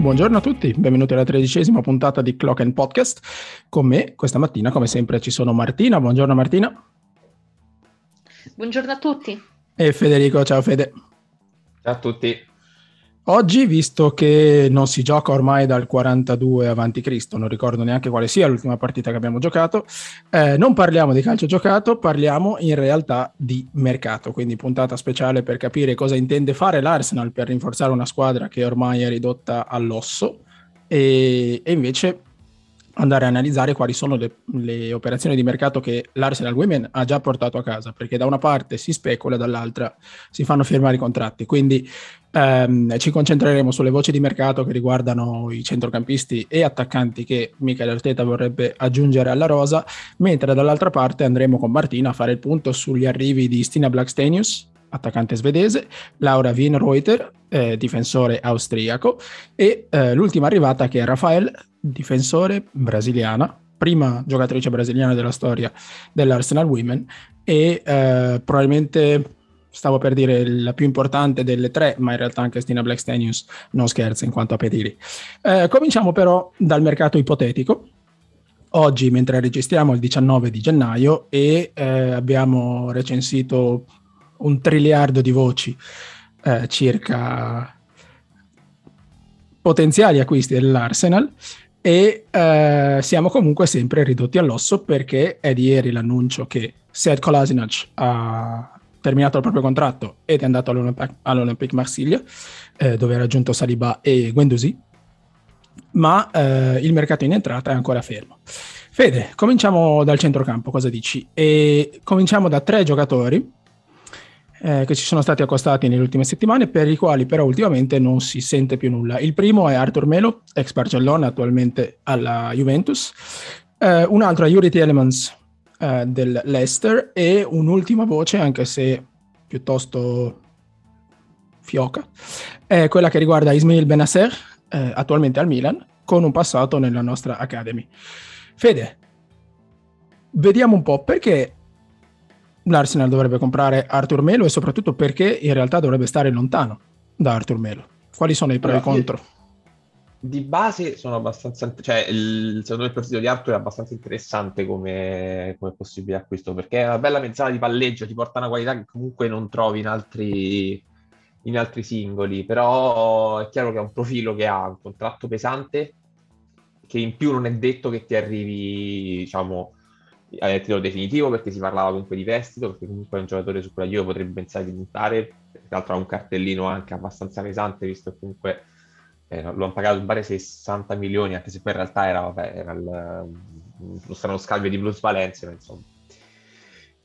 Buongiorno a tutti, benvenuti alla 13ª puntata di Clock and Podcast. Con me questa mattina, come sempre, ci sono Martina. Buongiorno Martina. Buongiorno a tutti. E Federico, ciao Fede. Ciao a tutti. Oggi, visto che non si gioca ormai dal 42 avanti Cristo, non ricordo neanche quale sia l'ultima partita che abbiamo giocato, non parliamo di calcio giocato, parliamo in realtà di mercato, quindi puntata speciale per capire cosa intende fare l'Arsenal per rinforzare una squadra che ormai è ridotta all'osso e invece andare a analizzare quali sono le operazioni di mercato che l'Arsenal Women ha già portato a casa, perché da una parte si specula, dall'altra si fanno firmare i contratti, quindi ci concentreremo sulle voci di mercato che riguardano i centrocampisti e attaccanti che Mikel Arteta vorrebbe aggiungere alla rosa, mentre dall'altra parte andremo con Martina a fare il punto sugli arrivi di Stina Blackstenius, attaccante svedese, Laura Wienroither, difensore austriaco, e l'ultima arrivata che è Rafael, difensore brasiliana, prima giocatrice brasiliana della storia dell'Arsenal Women e probabilmente, stavo per dire, la più importante delle tre, ma in realtà anche Stina Blackstenius non scherza in quanto a pediri. Cominciamo però dal mercato ipotetico. Oggi, mentre registriamo, il 19 di gennaio e abbiamo recensito un triliardo di voci circa potenziali acquisti dell'Arsenal e siamo comunque sempre ridotti all'osso, perché è di ieri l'annuncio che Sead Kolasinac ha terminato il proprio contratto ed è andato all'Olympique Marsiglia, dove ha raggiunto Saliba e Guendouzi, ma il mercato in entrata è ancora fermo. Fede, cominciamo dal centrocampo, cosa dici? E cominciamo da tre giocatori che ci sono stati accostati nelle ultime settimane, per i quali però ultimamente non si sente più nulla. Il primo è Arthur Melo, ex Barcellona, attualmente alla Juventus, un altro è Youri Tielemans del Leicester e un'ultima voce, anche se piuttosto fioca, è quella che riguarda Ismail Bennacer, attualmente al Milan, con un passato nella nostra Academy. Fede, vediamo un po' perché l'Arsenal dovrebbe comprare Arthur Melo e soprattutto perché in realtà dovrebbe stare lontano da Arthur Melo. Quali sono i pro e contro? Di base sono abbastanza, secondo me il profilo di Arthur è abbastanza interessante come possibile acquisto, perché è una bella menzana di palleggio, ti porta una qualità che comunque non trovi in altri singoli, però è chiaro che è un profilo che ha un contratto pesante, che in più non è detto che ti arrivi, diciamo, a titolo definitivo, perché si parlava comunque di prestito, perché comunque è un giocatore su cui io potrebbe pensare di puntare, tra l'altro ha un cartellino anche abbastanza pesante, visto che comunque lo hanno pagato pare 60 milioni, anche se poi in realtà era lo strano scambio di plusvalenze, ma insomma.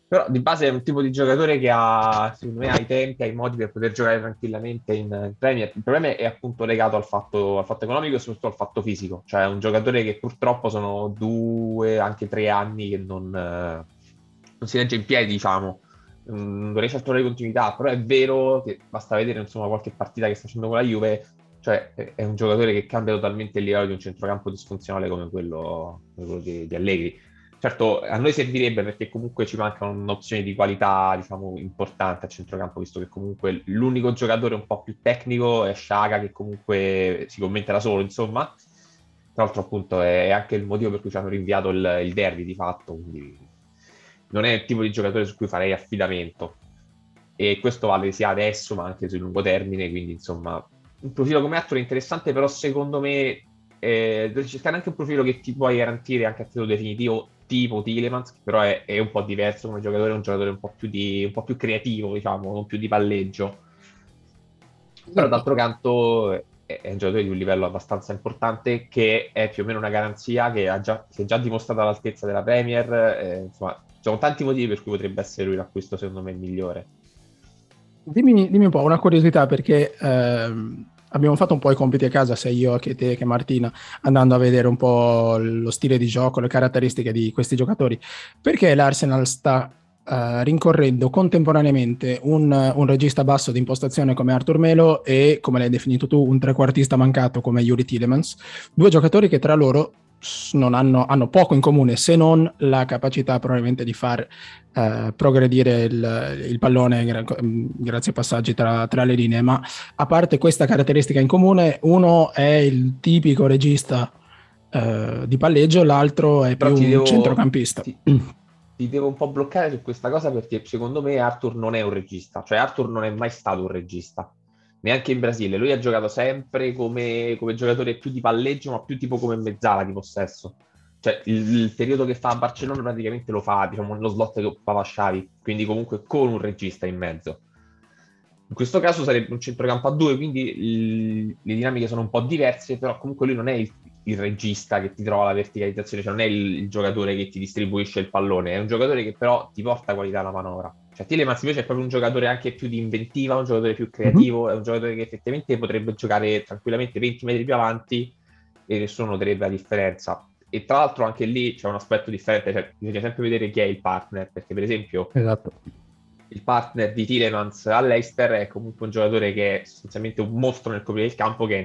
Però di base è un tipo di giocatore che ha, secondo me, ha i tempi, ha i modi per poter giocare tranquillamente in Premier. Il problema è appunto legato al fatto economico e soprattutto al fatto fisico. Cioè è un giocatore che purtroppo sono 2, anche 3 anni che non si regge in piedi, diciamo. Non riesce a trovare continuità, però è vero che basta vedere, insomma, qualche partita che sta facendo con la Juve. Cioè è un giocatore che cambia totalmente il livello di un centrocampo disfunzionale come quello di Allegri. Certo, a noi servirebbe, perché comunque ci manca un'opzione di qualità, diciamo, importante a centrocampo, visto che comunque l'unico giocatore un po' più tecnico è Sciaga, che comunque si commenta da solo, insomma. Tra l'altro appunto è anche il motivo per cui ci hanno rinviato il derby, di fatto, quindi non è il tipo di giocatore su cui farei affidamento. E questo vale sia adesso, ma anche sul lungo termine, quindi insomma un profilo come Arthur è interessante, però secondo me devi cercare anche un profilo che ti puoi garantire anche a titolo definitivo, tipo Tielemans, che però è un po' diverso come giocatore, è un giocatore un po' più creativo, diciamo, non più di palleggio. Però d'altro canto è un giocatore di un livello abbastanza importante, che è più o meno una garanzia, che si è già dimostrata all'altezza della Premier, insomma, ci sono tanti motivi per cui potrebbe essere lui l'acquisto, secondo me, migliore. Dimmi un po', una curiosità, perché abbiamo fatto un po' i compiti a casa, sia io che te che Martina, andando a vedere un po' lo stile di gioco, le caratteristiche di questi giocatori. Perché l'Arsenal sta rincorrendo contemporaneamente un regista basso di impostazione come Arthur Melo e, come l'hai definito tu, un trequartista mancato come Youri Tielemans, due giocatori che tra loro non hanno poco in comune, se non la capacità probabilmente di far progredire il pallone grazie ai passaggi tra le linee, ma a parte questa caratteristica in comune, uno è il tipico regista di palleggio, l'altro è però più un centrocampista. Ti devo un po' bloccare su questa cosa, perché secondo me Arthur non è un regista, cioè Arthur non è mai stato un regista, neanche in Brasile. Lui ha giocato sempre come giocatore più di palleggio, ma più tipo come mezzala di possesso. Cioè il periodo che fa a Barcellona praticamente lo fa, diciamo, nello slot che occupava Xavi, quindi comunque con un regista in mezzo. In questo caso sarebbe un centrocampo a due, quindi le dinamiche sono un po' diverse, però comunque lui non è il regista che ti trova la verticalizzazione, cioè non è il giocatore che ti distribuisce il pallone, è un giocatore che però ti porta qualità alla manovra. Cioè Tielemans invece è proprio un giocatore anche più di inventiva, un giocatore più creativo, è un giocatore che effettivamente potrebbe giocare tranquillamente 20 metri più avanti e nessuno noterebbe la differenza. E tra l'altro anche lì c'è un aspetto differente, cioè bisogna sempre vedere chi è il partner, perché per esempio il partner di Tielemans a Leicester è comunque un giocatore che è sostanzialmente un mostro nel coprire il campo, che è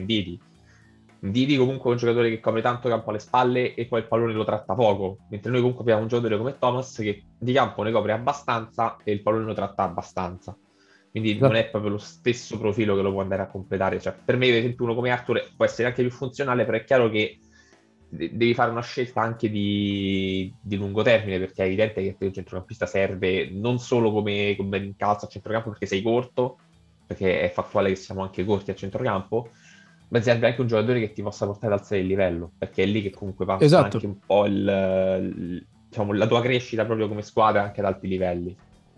Ndidi, comunque un giocatore che copre tanto campo alle spalle e poi il pallone lo tratta poco, mentre noi comunque abbiamo un giocatore come Thomas che di campo ne copre abbastanza e il pallone lo tratta abbastanza, quindi non è proprio lo stesso profilo che lo può andare a completare. Cioè per me per esempio uno come Arthur può essere anche più funzionale, però è chiaro che devi fare una scelta anche di lungo termine, perché è evidente che il centrocampista serve non solo come incalzo a centrocampo, perché sei corto, perché è fattuale che siamo anche corti a centrocampo, ma serve anche un giocatore che ti possa portare ad alzare il livello, perché è lì che comunque passa anche un po' diciamo, la tua crescita proprio come squadra anche ad alti livelli.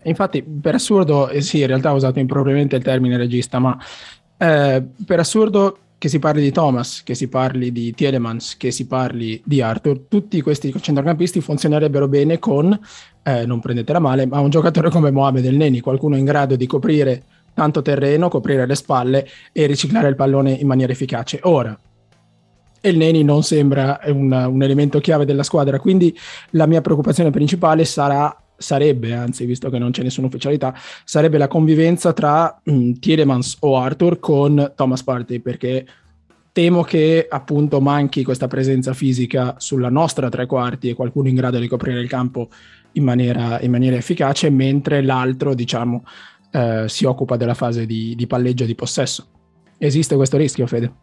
Infatti per assurdo, sì, in realtà ho usato impropriamente il termine regista, ma per assurdo che si parli di Thomas, che si parli di Tielemans, che si parli di Arthur, tutti questi centrocampisti funzionerebbero bene con, non prendetela male, ma un giocatore come Mohamed Elneny, qualcuno in grado di coprire tanto terreno, coprire le spalle e riciclare il pallone in maniera efficace. Ora, Elneny non sembra un elemento chiave della squadra, quindi la mia preoccupazione principale sarebbe, anzi visto che non c'è nessuna ufficialità, sarebbe la convivenza tra Tielemans o Arthur con Thomas Partey, perché temo che appunto manchi questa presenza fisica sulla nostra tre quarti e qualcuno in grado di coprire il campo in maniera efficace, mentre l'altro, diciamo, si occupa della fase di palleggio e di possesso. Esiste questo rischio, Fede?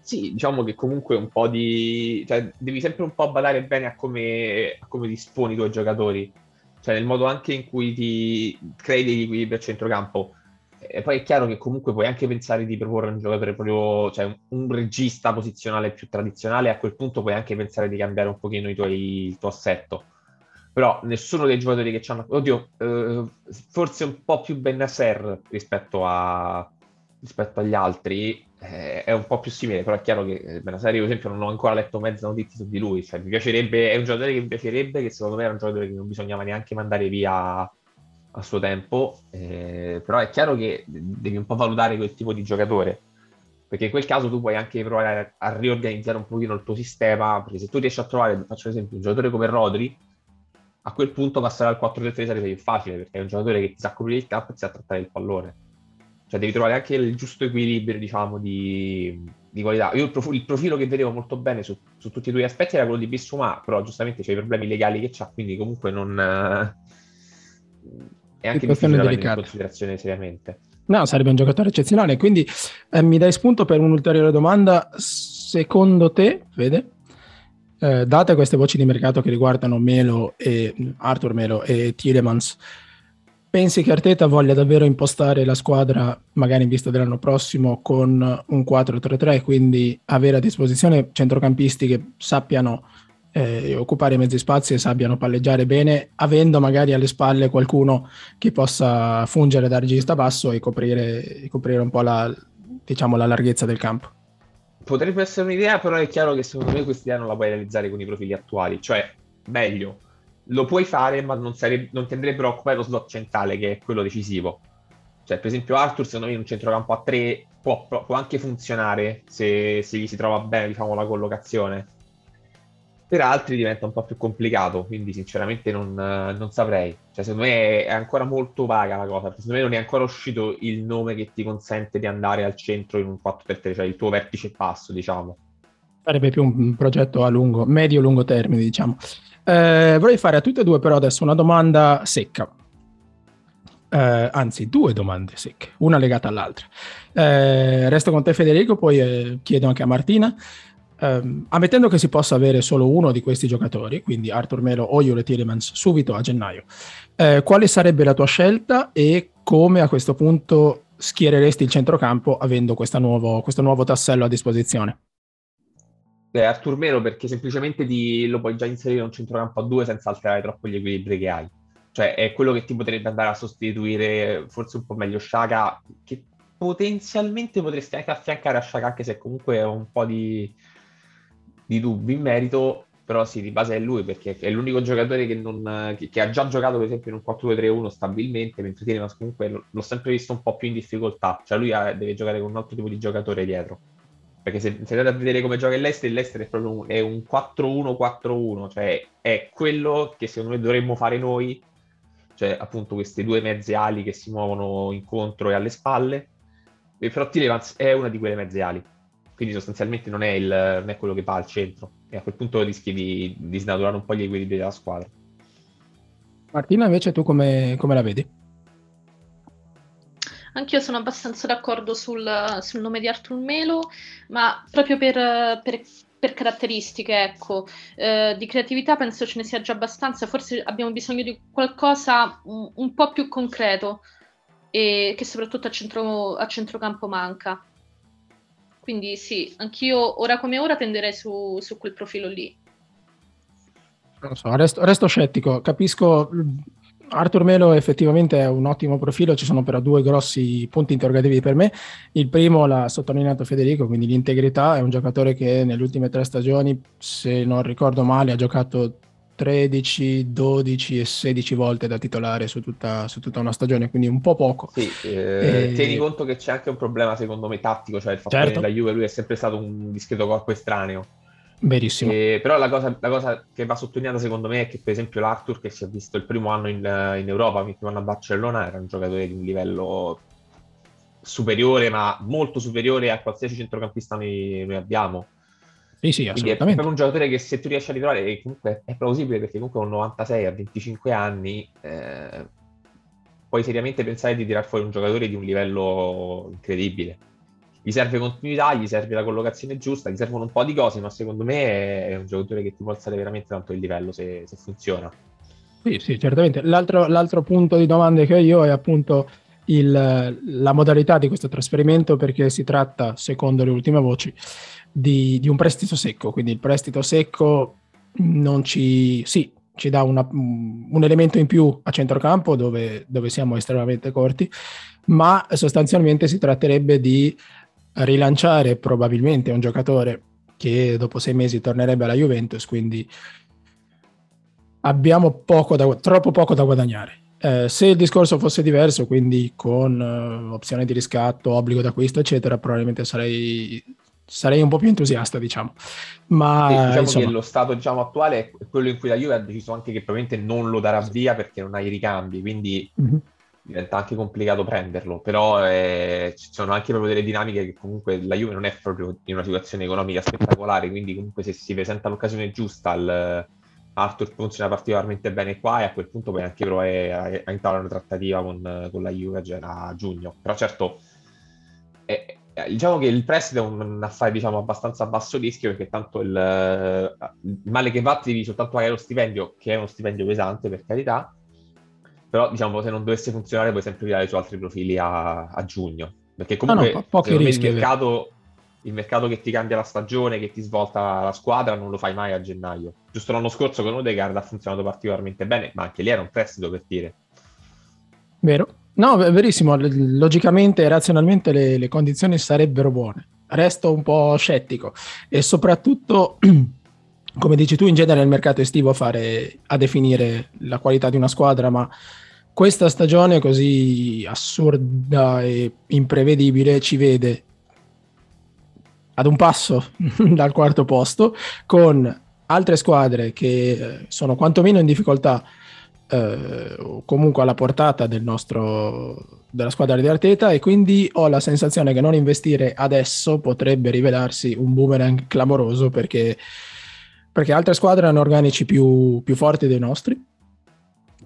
Sì, diciamo che comunque un po' cioè devi sempre un po' badare bene a come disponi i tuoi giocatori, cioè nel modo anche in cui ti crei degli equilibri a centrocampo. E poi è chiaro che comunque puoi anche pensare di proporre un giocatore proprio, cioè un regista posizionale più tradizionale, a quel punto puoi anche pensare di cambiare un pochino il tuo assetto. Però nessuno dei giocatori che c'hanno... Oddio, forse un po' più Bennacer rispetto agli altri, è un po' più simile, però è chiaro che Bennacer, io per esempio non ho ancora letto mezza notizia su di lui, cioè mi piacerebbe, è un giocatore che mi piacerebbe, che secondo me era un giocatore che non bisognava neanche mandare via a suo tempo, però è chiaro che devi un po' valutare quel tipo di giocatore, perché in quel caso tu puoi anche provare a riorganizzare un pochino il tuo sistema, perché se tu riesci a trovare, faccio esempio, un giocatore come Rodri, a quel punto passare al 4-3-3 sarebbe più facile, perché è un giocatore che ti sa coprire il campo e ti sa trattare il pallone. Cioè devi trovare anche il giusto equilibrio, diciamo, di qualità. Io il profilo che vedevo molto bene su tutti e due gli aspetti era quello di Bissouma, però giustamente c'è i problemi legali che c'ha, quindi comunque non... è anche difficile da prendere in considerazione seriamente. No, sarebbe un giocatore eccezionale, quindi mi dai spunto per un'ulteriore domanda. Secondo te, Fede? Date queste voci di mercato che riguardano Arthur Melo e Tielemans, pensi che Arteta voglia davvero impostare la squadra, magari in vista dell'anno prossimo, con un 4-3-3, quindi avere a disposizione centrocampisti che sappiano occupare i mezzi spazi e sappiano palleggiare bene, avendo magari alle spalle qualcuno che possa fungere da regista basso e coprire un po' la larghezza del campo? Potrebbe essere un'idea, però è chiaro che secondo me questa idea non la puoi realizzare con i profili attuali. Cioè, meglio, lo puoi fare, ma non ti andrebbero a occupare lo slot centrale, che è quello decisivo. Cioè, per esempio, Arthur, secondo me, in un centrocampo a 3 può anche funzionare se gli si trova bene, diciamo, la collocazione. Per altri diventa un po' più complicato, quindi sinceramente non saprei. Cioè, secondo me è ancora molto vaga la cosa, perché secondo me non è ancora uscito il nome che ti consente di andare al centro in un 4-3-3, cioè il tuo vertice passo, diciamo. Sarebbe più un progetto a lungo, medio-lungo termine, diciamo. Vorrei fare a tutte e due però adesso una domanda secca. Anzi, due domande secche, una legata all'altra. Resto con te, Federico, poi chiedo anche a Martina. Ammettendo che si possa avere solo uno di questi giocatori, quindi Arthur Melo o Youri Tielemans, subito a gennaio, quale sarebbe la tua scelta e come a questo punto schiereresti il centrocampo avendo questo nuovo tassello a disposizione? Arthur Melo, perché semplicemente lo puoi già inserire in un centrocampo a due senza alterare troppo gli equilibri che hai. Cioè è quello che ti potrebbe andare a sostituire forse un po' meglio Sciaga, che potenzialmente potresti anche affiancare a Sciaga, anche se comunque ho un po' di dubbi in merito, però sì, di base è lui, perché è l'unico giocatore che ha già giocato per esempio in un 4-2-3-1 stabilmente, mentre Tielemans comunque l'ho sempre visto un po' più in difficoltà, cioè lui deve giocare con un altro tipo di giocatore dietro. Perché se andate a vedere come gioca il Leicester è proprio un 4-1-4-1, cioè è quello che secondo me dovremmo fare noi, cioè appunto queste due mezze ali che si muovono incontro e alle spalle, e però Tielemans è una di quelle mezze ali, quindi sostanzialmente non è quello che va al centro, e a quel punto rischi di snaturare un po' gli equilibri della squadra. Martina, invece tu come la vedi? Anch'io sono abbastanza d'accordo sul nome di Arthur Melo, ma proprio per caratteristiche, ecco, di creatività penso ce ne sia già abbastanza, forse abbiamo bisogno di qualcosa un po' più concreto e che soprattutto a centrocampo manca. Quindi sì, anch'io ora come ora tenderei su quel profilo lì. Non so, resto scettico, capisco. Arthur Melo effettivamente è un ottimo profilo, ci sono però due grossi punti interrogativi per me. Il primo l'ha sottolineato Federico, quindi l'integrità. È un giocatore che nelle ultime 3 stagioni, se non ricordo male, ha giocato 13, 12 e 16 volte da titolare su tutta una stagione, quindi un po' poco. Sì, tieni conto che c'è anche un problema secondo me tattico, cioè il fatto certo. Che la Juve lui è sempre stato un discreto corpo estraneo. Verissimo. Però la cosa che va sottolineata secondo me è che per esempio l'Arthur, che si è visto il primo anno in Europa, il primo anno a Barcellona, era un giocatore di un livello superiore, ma molto superiore a qualsiasi centrocampista noi abbiamo. Sì, assolutamente. È un giocatore che se tu riesci a ritrovare, e comunque è plausibile perché comunque con 96 a 25 anni puoi seriamente pensare di tirar fuori un giocatore di un livello incredibile. Gli serve continuità, gli serve la collocazione giusta, gli servono un po' di cose, ma secondo me è un giocatore che ti può alzare veramente tanto il livello se funziona. Sì, certamente. L'altro punto di domande che ho io è appunto la modalità di questo trasferimento, perché si tratta, secondo le ultime voci, di un prestito secco. Quindi il prestito secco ci dà un elemento in più a centrocampo, dove siamo estremamente corti, ma sostanzialmente si tratterebbe di rilanciare probabilmente un giocatore che dopo 6 mesi tornerebbe alla Juventus, quindi abbiamo troppo poco da guadagnare. Se il discorso fosse diverso, quindi con opzione di riscatto, obbligo d'acquisto, eccetera, probabilmente sarei un po' più entusiasta, diciamo. Ma diciamo che lo stato attuale è quello in cui la Juve ha deciso anche che probabilmente non lo darà via perché non ha i ricambi, quindi diventa anche complicato prenderlo, però ci sono anche proprio delle dinamiche che comunque la Juve non è proprio in una situazione economica spettacolare, quindi comunque se si presenta l'occasione giusta Arthur funziona particolarmente bene qua, e a quel punto puoi anche provare a intavolare una trattativa con la Juve a giugno. Però certo, diciamo che il prestito è un affare diciamo abbastanza a basso rischio, perché tanto il male che va ti devi soltanto pagare lo stipendio, che è uno stipendio pesante per carità, però diciamo se non dovesse funzionare puoi sempre tirare su altri profili a giugno, perché comunque il mercato che ti cambia la stagione, che ti svolta la squadra, non lo fai mai a gennaio. Giusto l'anno scorso con Odegaard ha funzionato particolarmente bene, ma anche lì era un prestito, per dire. Vero? No, verissimo, logicamente e razionalmente le condizioni sarebbero buone. Resto un po' scettico e soprattutto come dici tu, in genere il mercato estivo a definire la qualità di una squadra, ma questa stagione così assurda e imprevedibile ci vede ad un passo dal quarto posto, con altre squadre che sono quantomeno in difficoltà o comunque alla portata del nostro della squadra di Arteta, e quindi ho la sensazione che non investire adesso potrebbe rivelarsi un boomerang clamoroso, perché altre squadre hanno organici più forti dei nostri,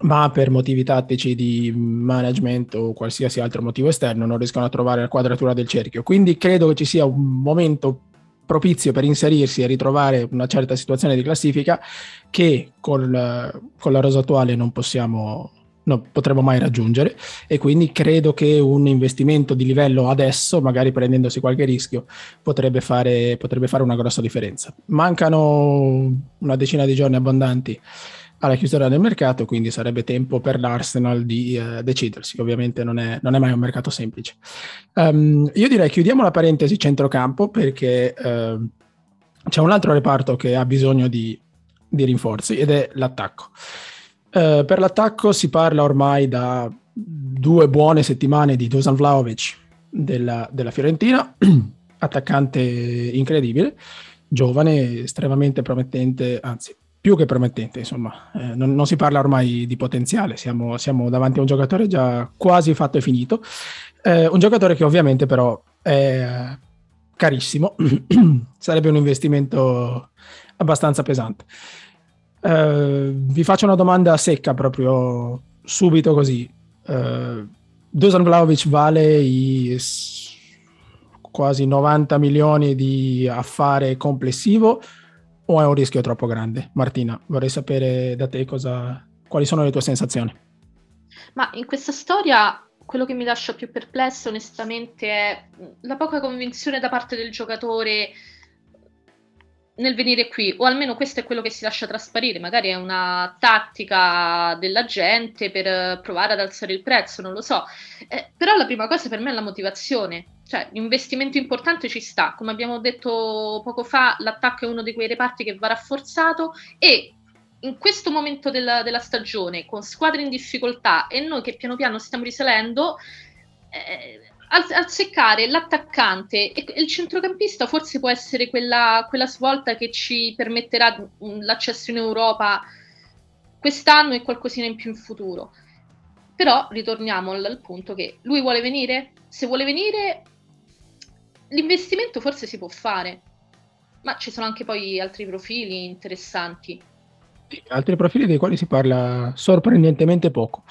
ma per motivi tattici di management o qualsiasi altro motivo esterno non riescono a trovare la quadratura del cerchio. Quindi credo che ci sia un momento propizio per inserirsi e ritrovare una certa situazione di classifica che con la rosa attuale non potremo mai raggiungere, e quindi credo che un investimento di livello adesso, magari prendendosi qualche rischio, potrebbe fare una grossa differenza. Mancano una decina di giorni abbondanti alla chiusura del mercato, quindi sarebbe tempo per l'Arsenal di decidersi. Ovviamente non è mai un mercato semplice. Io direi chiudiamo la parentesi centrocampo, perché c'è un altro reparto che ha bisogno di rinforzi, ed è l'attacco. Per l'attacco si parla ormai da 2 buone settimane di Dusan Vlahovic della Fiorentina, attaccante incredibile, giovane, estremamente promettente, anzi più che promettente, insomma, non si parla ormai di potenziale, siamo davanti a un giocatore già quasi fatto e finito, un giocatore che ovviamente però è carissimo, sarebbe un investimento abbastanza pesante. Vi faccio una domanda secca proprio subito così. Dusan Vlahovic vale i quasi 90 milioni di affare complessivo o è un rischio troppo grande? Martina, vorrei sapere da te quali sono le tue sensazioni. Ma in questa storia quello che mi lascia più perplesso onestamente è la poca convinzione da parte del giocatore nel venire qui, o almeno questo è quello che si lascia trasparire. Magari è una tattica della gente per provare ad alzare il prezzo, non lo so, però la prima cosa per me è la motivazione, cioè l'investimento importante ci sta, come abbiamo detto poco fa l'attacco è uno di quei reparti che va rafforzato, e in questo momento della stagione con squadre in difficoltà e noi che piano piano stiamo risalendo, al seccare l'attaccante e il centrocampista forse può essere quella svolta che ci permetterà l'accesso in Europa quest'anno e qualcosina in più in futuro. Però ritorniamo al punto che lui vuole venire, se vuole venire l'investimento forse si può fare, ma ci sono anche poi altri profili interessanti. Altri profili dei quali si parla sorprendentemente poco.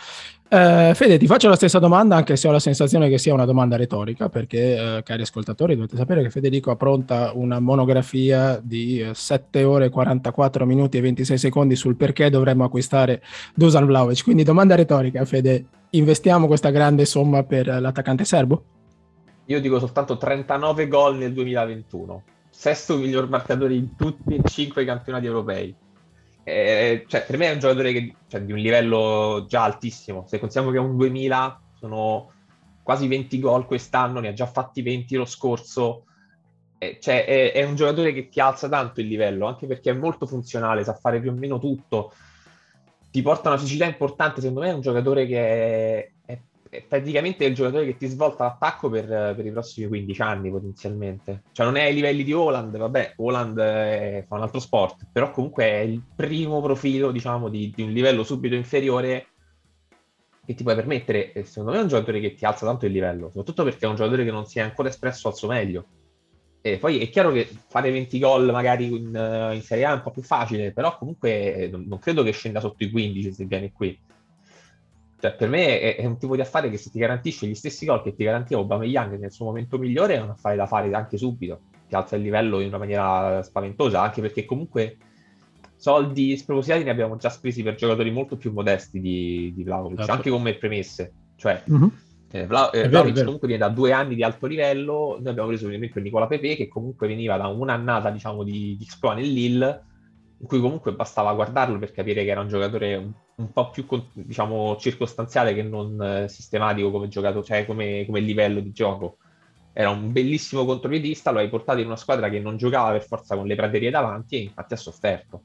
Fede, ti faccio la stessa domanda, anche se ho la sensazione che sia una domanda retorica, perché cari ascoltatori dovete sapere che Federico ha pronta una monografia di 7 ore 44 minuti e 26 secondi sul perché dovremmo acquistare Dusan Vlahovic. Quindi domanda retorica, Fede, investiamo questa grande somma per l'attaccante serbo? Io dico soltanto 39 gol nel 2021, sesto miglior marcatore in tutti e 5 i campionati europei. Cioè, per me è un giocatore che, cioè, di un livello già altissimo. Se consideriamo che è un 2000, sono quasi 20 gol quest'anno, ne ha già fatti 20 lo scorso, cioè, è un giocatore che ti alza tanto il livello, anche perché è molto funzionale, sa fare più o meno tutto, ti porta una fisicità importante. Secondo me è un giocatore che è praticamente il giocatore che ti svolta l'attacco per i prossimi 15 anni potenzialmente. Cioè non è ai livelli di Haaland, vabbè, Haaland fa un altro sport, però comunque è il primo profilo, diciamo, di un livello subito inferiore che ti puoi permettere. E secondo me è un giocatore che ti alza tanto il livello, soprattutto perché è un giocatore che non si è ancora espresso al suo meglio. E poi è chiaro che fare 20 gol magari in Serie A è un po' più facile, però comunque non credo che scenda sotto i 15 se viene qui. Cioè, per me è un tipo di affare che se ti garantisce gli stessi gol che ti garantiva Aubameyang nel suo momento migliore, è un affare da fare anche subito, ti alza il livello in una maniera spaventosa, anche perché comunque soldi spropositati ne abbiamo già spesi per giocatori molto più modesti di Vlahovic, certo. Anche come premesse, cioè Vlahovic comunque viene da 2 anni di alto livello. Noi abbiamo preso per esempio Nicola Pepe, che comunque veniva da un'annata, diciamo, di Exploit nel Lille, in cui comunque bastava guardarlo per capire che era un giocatore un po' più, diciamo, circostanziale che non sistematico come giocatore, cioè come livello di gioco. Era un bellissimo contropiedista, lo hai portato in una squadra che non giocava per forza con le praterie davanti e infatti ha sofferto.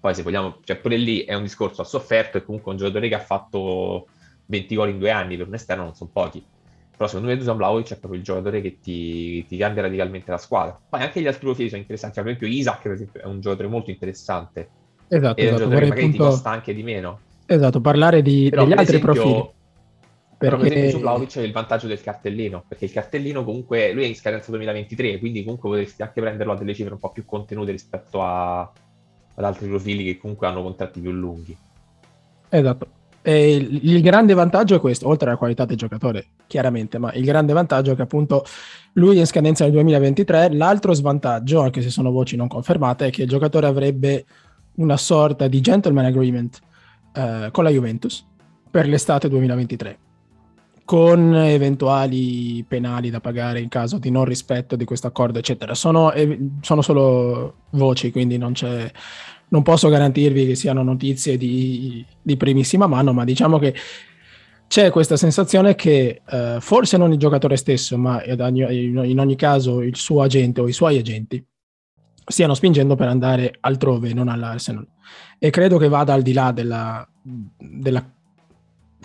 Poi se vogliamo, cioè pure lì è un discorso, ha sofferto, e comunque un giocatore che ha fatto 20 gol in 2 anni per un esterno non sono pochi. Però secondo me Dusan Vlahovic è proprio il giocatore che ti cambia radicalmente la squadra. Poi anche gli altri profili sono interessanti, per esempio Isak, per esempio, è un giocatore molto interessante. Esatto, è un giocatore che magari ti costa anche di meno. Esatto, parlare degli altri profili. Però per esempio su Vlahovic c'è il vantaggio del cartellino, perché il cartellino comunque lui è in scadenza 2023, quindi comunque potresti anche prenderlo a delle cifre un po' più contenute rispetto ad altri profili che comunque hanno contratti più lunghi. Esatto. E il grande vantaggio è questo, oltre alla qualità del giocatore chiaramente, ma il grande vantaggio è che appunto lui è in scadenza nel 2023. L'altro svantaggio, anche se sono voci non confermate, è che il giocatore avrebbe una sorta di gentleman agreement con la Juventus per l'estate 2023, con eventuali penali da pagare in caso di non rispetto di questo accordo, eccetera. Sono solo voci, quindi non posso garantirvi che siano notizie di primissima mano, ma diciamo che c'è questa sensazione che forse non il giocatore stesso, ma in ogni caso il suo agente o i suoi agenti stiano spingendo per andare altrove, non all'Arsenal. E credo che vada al di là della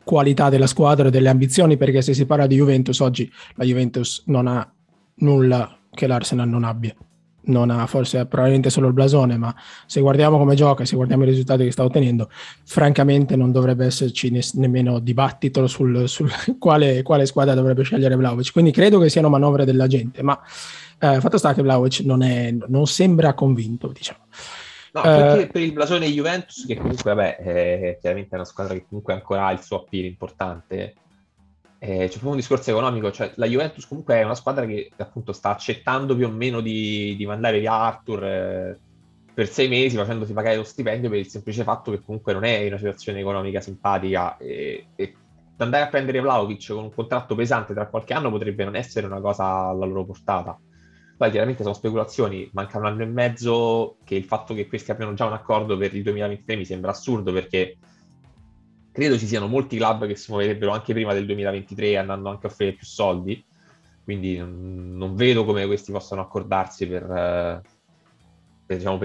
qualità della squadra e delle ambizioni, perché se si parla di Juventus oggi, la Juventus non ha nulla che l'Arsenal non abbia, non ha forse probabilmente solo il blasone, ma se guardiamo come gioca e se guardiamo i risultati che sta ottenendo, francamente non dovrebbe esserci nemmeno dibattito sul quale squadra dovrebbe scegliere Vlahovic, quindi credo che siano manovre della gente, ma fatto sta che Vlahovic non sembra convinto, diciamo. No, perché per il blasone Juventus, che comunque vabbè, chiaramente è una squadra che comunque ancora ha il suo appeal importante, c'è proprio un discorso economico, cioè la Juventus comunque è una squadra che appunto sta accettando più o meno di mandare via Arthur per 6 mesi, facendosi pagare lo stipendio per il semplice fatto che comunque non è una situazione economica simpatica, e andare a prendere Vlahovic con un contratto pesante tra qualche anno potrebbe non essere una cosa alla loro portata. Poi chiaramente sono speculazioni, manca un anno e mezzo, che il fatto che questi abbiano già un accordo per il 2023 mi sembra assurdo, perché credo ci siano molti club che si muoverebbero anche prima del 2023 andando anche a offrire più soldi, quindi non vedo come questi possano accordarsi per quello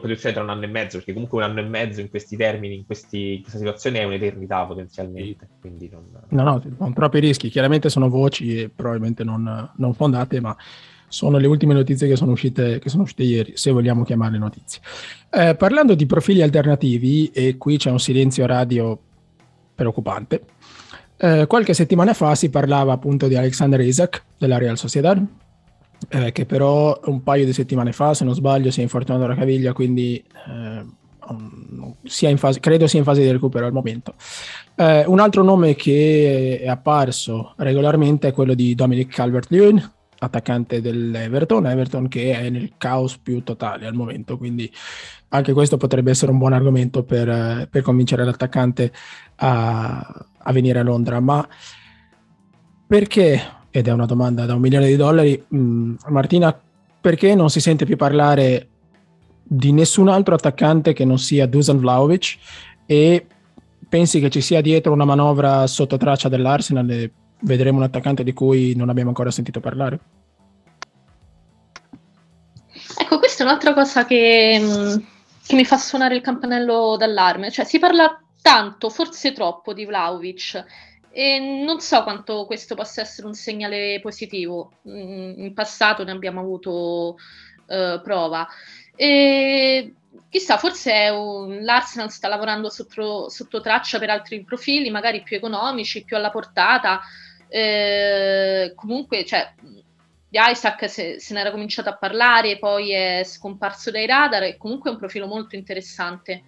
che succede tra un anno e mezzo, perché comunque un anno e mezzo in questi termini, in questa situazione è un'eternità potenzialmente, quindi non proprio rischi, chiaramente sono voci e probabilmente non fondate, ma sono le ultime notizie che sono uscite ieri, se vogliamo chiamarle notizie. Parlando di profili alternativi, e qui c'è un silenzio radio preoccupante, qualche settimana fa si parlava appunto di Alexander Isak della Real Sociedad, che però un paio di settimane fa, se non sbaglio, si è infortunato alla caviglia, quindi credo sia in fase di recupero al momento. Un altro nome che è apparso regolarmente è quello di Dominic Calvert-Lewin, attaccante dell'Everton, che è nel caos più totale al momento, quindi anche questo potrebbe essere un buon argomento per convincere l'attaccante a venire a Londra. Ma perché, ed è una domanda da $1 milione, Martina, perché non si sente più parlare di nessun altro attaccante che non sia Dusan Vlahovic, e pensi che ci sia dietro una manovra sotto traccia dell'Arsenal e vedremo un attaccante di cui non abbiamo ancora sentito parlare? Ecco, questa è un'altra cosa che mi fa suonare il campanello d'allarme. Cioè, si parla tanto, forse troppo, di Vlahovic, e non so quanto questo possa essere un segnale positivo. In passato ne abbiamo avuto prova. E chissà, forse l'Arsenal sta lavorando sotto traccia per altri profili, magari più economici, più alla portata. Comunque, cioè, di Isak se n'era cominciato a parlare, poi è scomparso dai radar, e comunque è un profilo molto interessante.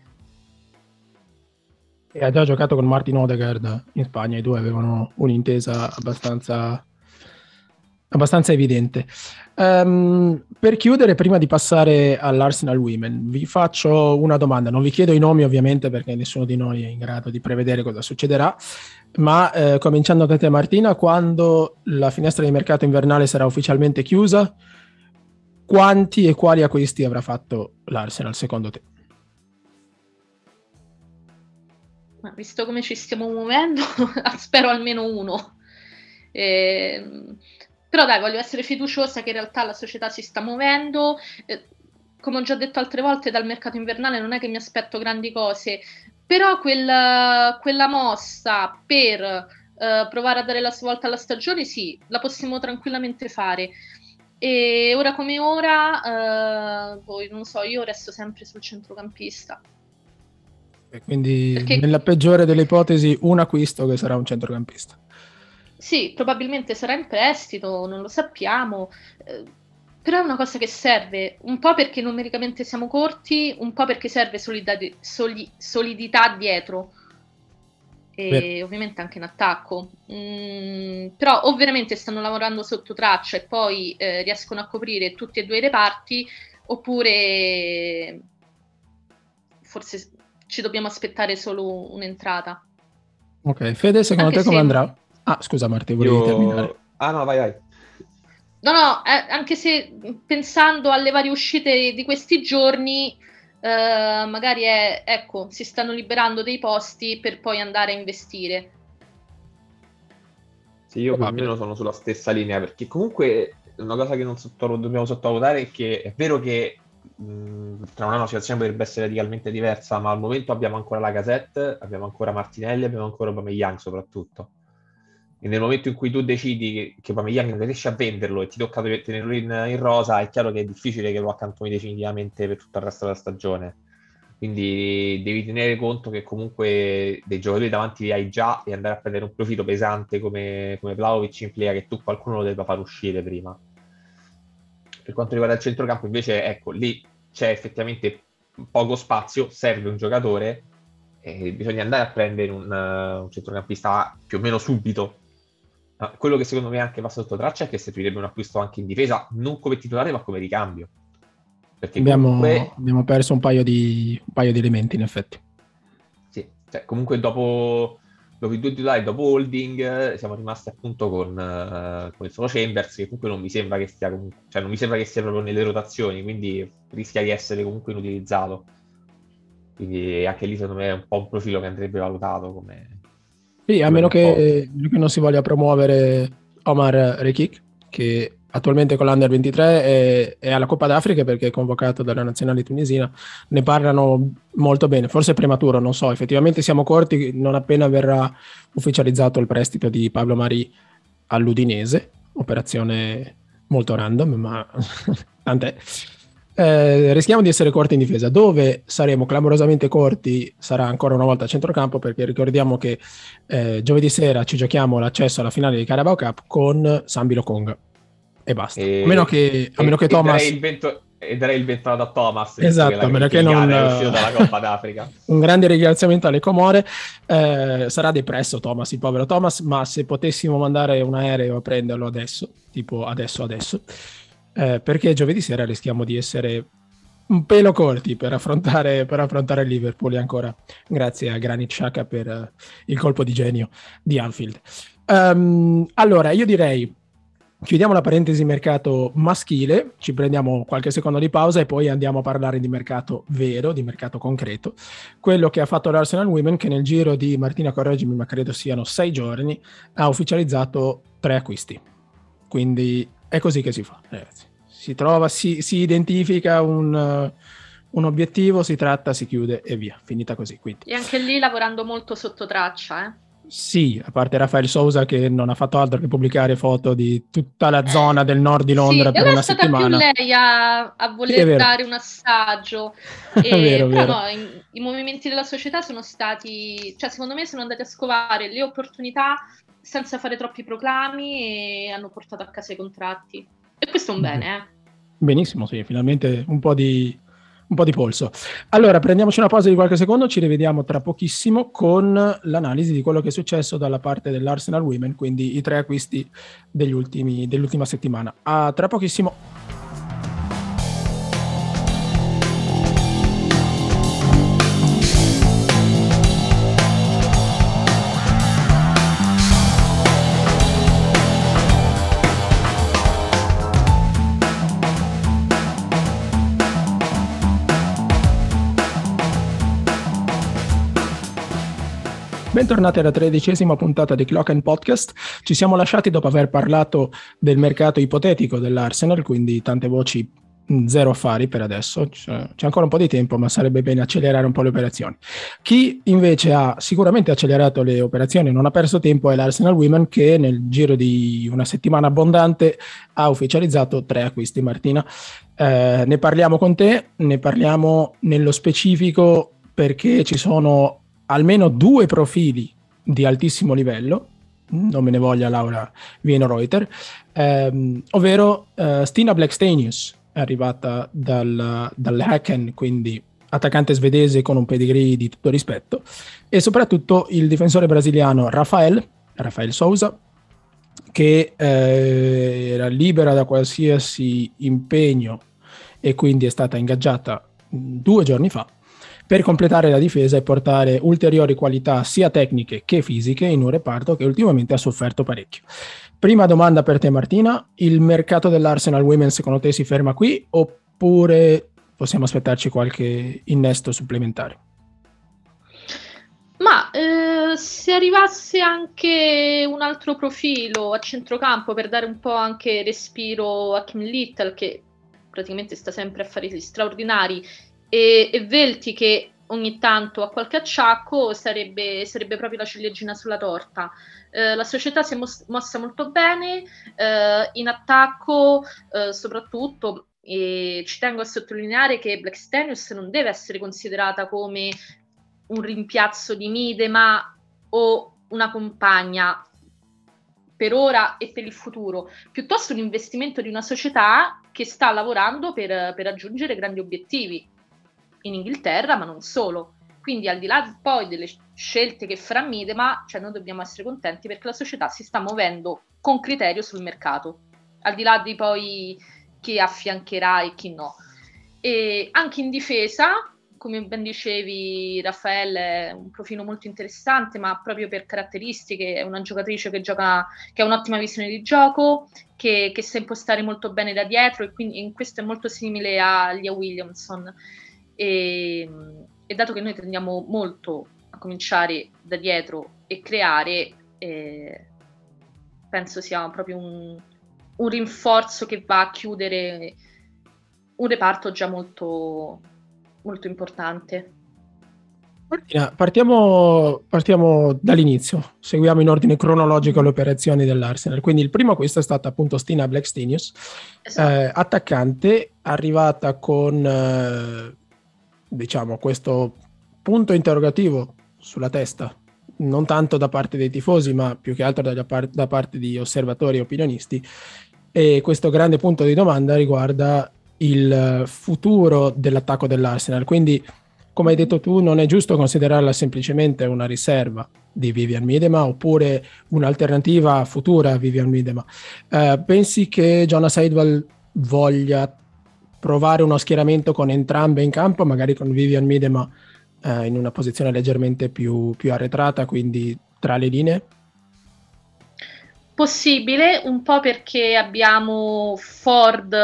E ha già giocato con Martin Odegaard in Spagna, i due avevano un'intesa abbastanza evidente. Per chiudere, prima di passare all'Arsenal Women, vi faccio una domanda. Non vi chiedo i nomi ovviamente, perché nessuno di noi è in grado di prevedere cosa succederà, ma cominciando da te, Martina, quando la finestra di mercato invernale sarà ufficialmente chiusa, quanti e quali acquisti avrà fatto l'Arsenal secondo te? Ma visto come ci stiamo muovendo spero almeno uno, però dai, voglio essere fiduciosa che in realtà la società si sta muovendo. Come ho già detto altre volte, dal mercato invernale non è che mi aspetto grandi cose, però quella mossa per provare a dare la svolta alla stagione, sì, la possiamo tranquillamente fare. E ora come ora, io resto sempre sul centrocampista. E quindi perché... nella peggiore delle ipotesi un acquisto che sarà un centrocampista. Sì, probabilmente sarà in prestito, non lo sappiamo, però è una cosa che serve, un po' perché numericamente siamo corti, un po' perché serve solidità dietro, e beh, ovviamente anche in attacco, però o veramente stanno lavorando sotto traccia e poi riescono a coprire tutti e due i reparti, oppure forse ci dobbiamo aspettare solo un'entrata. Ok, Fede, secondo anche te come andrà? Ah, scusa Marti, volevi terminare. Ah no, vai. No, anche se pensando alle varie uscite di questi giorni, magari si stanno liberando dei posti per poi andare a investire. Sì, io più o meno sono sulla stessa linea, perché comunque una cosa che non dobbiamo sottovalutare è che è vero che tra un anno la situazione potrebbe essere radicalmente diversa, ma al momento abbiamo ancora Lacazette, abbiamo ancora Martinelli, abbiamo ancora Aubameyang soprattutto. E nel momento in cui tu decidi che Aubameyang non riesci a venderlo e ti tocca tenerlo in rosa, è chiaro che è difficile che lo accantoni definitivamente per tutto il resto della stagione. Quindi devi tenere conto che comunque dei giocatori davanti li hai già, e andare a prendere un profilo pesante come Vlahovic implica che tu qualcuno lo debba far uscire prima. Per quanto riguarda il centrocampo invece, lì c'è effettivamente poco spazio, serve un giocatore e bisogna andare a prendere un centrocampista più o meno subito. Quello che secondo me anche va sotto traccia è che servirebbe un acquisto anche in difesa, non come titolare ma come ricambio, perché abbiamo perso un paio di elementi in effetti. Sì, cioè, comunque dopo i due titolari, dopo Holding, siamo rimasti appunto con il solo Chambers, che comunque non mi sembra che stia non mi sembra che sia proprio nelle rotazioni, quindi rischia di essere comunque inutilizzato. Quindi anche lì secondo me è un po' un profilo che andrebbe valutato come... Sì, a meno che non si voglia promuovere Omar Rekik, che attualmente con l'Under 23 è alla Coppa d'Africa perché è convocato dalla nazionale tunisina. Ne parlano molto bene, forse è prematuro, non so, effettivamente siamo corti, non appena verrà ufficializzato il prestito di Pablo Mari all'Udinese, operazione molto random, ma tant'è. Rischiamo di essere corti in difesa, dove saremo clamorosamente corti sarà ancora una volta a centrocampo, perché ricordiamo che giovedì sera ci giochiamo l'accesso alla finale di Carabao Cup con Sambi Lokonga e basta, a meno che Thomas darei il ventolato a Thomas, esatto, a meno che non è uscito dalla Coppa d'Africa. Un grande ringraziamento alle Comore. Sarà depresso Thomas, il povero Thomas, ma se potessimo mandare un aereo a prenderlo adesso, tipo adesso perché giovedì sera rischiamo di essere un pelo corti per affrontare Liverpool, e ancora grazie a Granit Xhaka per il colpo di genio di Anfield. Allora io direi chiudiamo la parentesi mercato maschile, ci prendiamo qualche secondo di pausa e poi andiamo a parlare di mercato vero, di mercato concreto, quello che ha fatto l'Arsenal Women, che nel giro di, Martina correggimi ma credo siano 6 giorni, ha ufficializzato 3 acquisti. Quindi è così che si fa, ragazzi. Si trova, si identifica un obiettivo, si tratta, si chiude e via, finita così. Quindi. E anche lì lavorando molto sotto traccia, eh? Sì, a parte Rafaelle Souza che non ha fatto altro che pubblicare foto di tutta la zona del nord di Londra, sì, per una settimana. È stata più lei a voler dare un assaggio. Vero. No, i movimenti della società sono stati, cioè secondo me sono andati a scovare le opportunità senza fare troppi proclami, e hanno portato a casa i contratti. E questo è un bene, Benissimo, sì, finalmente un po' di polso. Allora, prendiamoci una pausa di qualche secondo, ci rivediamo tra pochissimo con l'analisi di quello che è successo dalla parte dell'Arsenal Women, quindi i 3 acquisti dell'ultima settimana. A tra pochissimo. Bentornati alla 13ª puntata di Clock and Podcast. Ci siamo lasciati dopo aver parlato del mercato ipotetico dell'Arsenal, quindi tante voci, zero affari per adesso. C'è ancora un po' di tempo, ma sarebbe bene accelerare un po' le operazioni. Chi invece ha sicuramente accelerato le operazioni, non ha perso tempo, è l'Arsenal Women, che nel giro di una settimana abbondante ha ufficializzato 3 acquisti. Martina, ne parliamo con te, ne parliamo nello specifico perché ci sono almeno due profili di altissimo livello, non me ne voglia Laura Wienroither, ovvero Stina Blackstenius, arrivata dall'Hacken, quindi attaccante svedese con un pedigree di tutto rispetto, e soprattutto il difensore brasiliano Rafaelle Souza, che era libera da qualsiasi impegno e quindi è stata ingaggiata 2 giorni fa per completare la difesa e portare ulteriori qualità sia tecniche che fisiche in un reparto che ultimamente ha sofferto parecchio. Prima domanda per te, Martina: il mercato dell'Arsenal Women secondo te si ferma qui oppure possiamo aspettarci qualche innesto supplementare? Ma se arrivasse anche un altro profilo a centrocampo per dare un po' anche respiro a Kim Little, che praticamente sta sempre a fare gli straordinari, e Velti, che ogni tanto ha qualche acciacco, sarebbe proprio la ciliegina sulla torta. La società si è mossa molto bene in attacco, soprattutto, e ci tengo a sottolineare che Blackstenius non deve essere considerata come un rimpiazzo di Miedema o una compagna per ora e per il futuro, piuttosto un investimento di una società che sta lavorando per raggiungere grandi obiettivi in Inghilterra, ma non solo. Quindi, al di là poi delle scelte che farà Miedema, cioè noi dobbiamo essere contenti perché la società si sta muovendo con criterio sul mercato, al di là di poi chi affiancherà e chi no. E anche in difesa, come ben dicevi, Rafaelle è un profilo molto interessante, ma proprio per caratteristiche è una giocatrice che ha un'ottima visione di gioco, che sa impostare molto bene da dietro, e quindi in questo è molto simile a Leah Williamson. E dato che noi tendiamo molto a cominciare da dietro e creare, penso sia proprio un rinforzo che va a chiudere un reparto già molto, molto importante. Martina, partiamo dall'inizio, seguiamo in ordine cronologico le operazioni dell'Arsenal. Quindi il primo acquisto è stata appunto Stina Blackstenius, esatto. Attaccante, arrivata con diciamo questo punto interrogativo sulla testa, non tanto da parte dei tifosi ma più che altro da parte di osservatori e opinionisti, e questo grande punto di domanda riguarda il futuro dell'attacco dell'Arsenal. Quindi, come hai detto tu, non è giusto considerarla semplicemente una riserva di Vivianne Miedema oppure un'alternativa futura a Vivianne Miedema. Pensi che Jonas Eidevall voglia provare uno schieramento con entrambe in campo, magari con Vivianne Miedema in una posizione leggermente più arretrata, quindi tra le linee? Possibile, un po' perché abbiamo Foord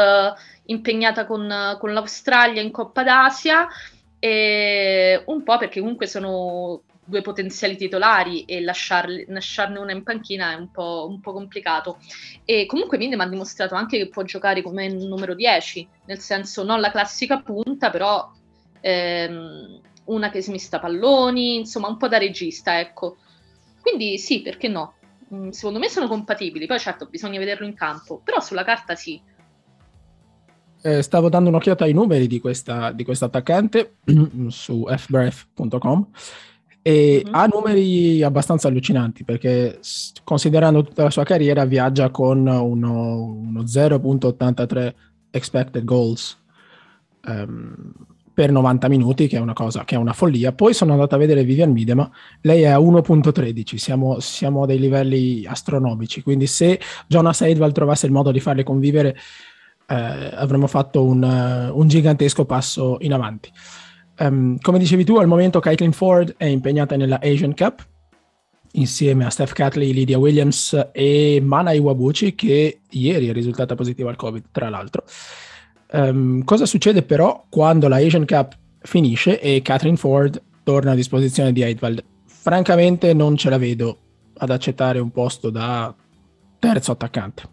impegnata con l'Australia in Coppa d'Asia, e un po' perché comunque sono due potenziali titolari e lasciarne una in panchina è un po' complicato. E comunque Miedema ha dimostrato anche che può giocare come numero 10, nel senso non la classica punta, però una che smista palloni, insomma un po' da regista, ecco. Quindi sì, perché no? Secondo me sono compatibili, poi certo bisogna vederlo in campo, però sulla carta sì. Stavo dando un'occhiata ai numeri di questa attaccante su fbref.com e ha numeri abbastanza allucinanti, perché considerando tutta la sua carriera viaggia con uno 0.83 expected goals per 90 minuti, che è una follia. Poi sono andata a vedere Vivianne Miedema, lei è a 1.13, siamo a dei livelli astronomici, quindi se Jonas Eidevall trovasse il modo di farle convivere avremmo fatto un gigantesco passo in avanti. Come dicevi tu, al momento Caitlin Foord è impegnata nella Asian Cup insieme a Steph Catley, Lydia Williams e Mana Iwabuchi, che ieri è risultata positiva al Covid, tra l'altro. Cosa succede però quando la Asian Cup finisce e Caitlin Foord torna a disposizione di Eidevall? Francamente non ce la vedo ad accettare un posto da terzo attaccante.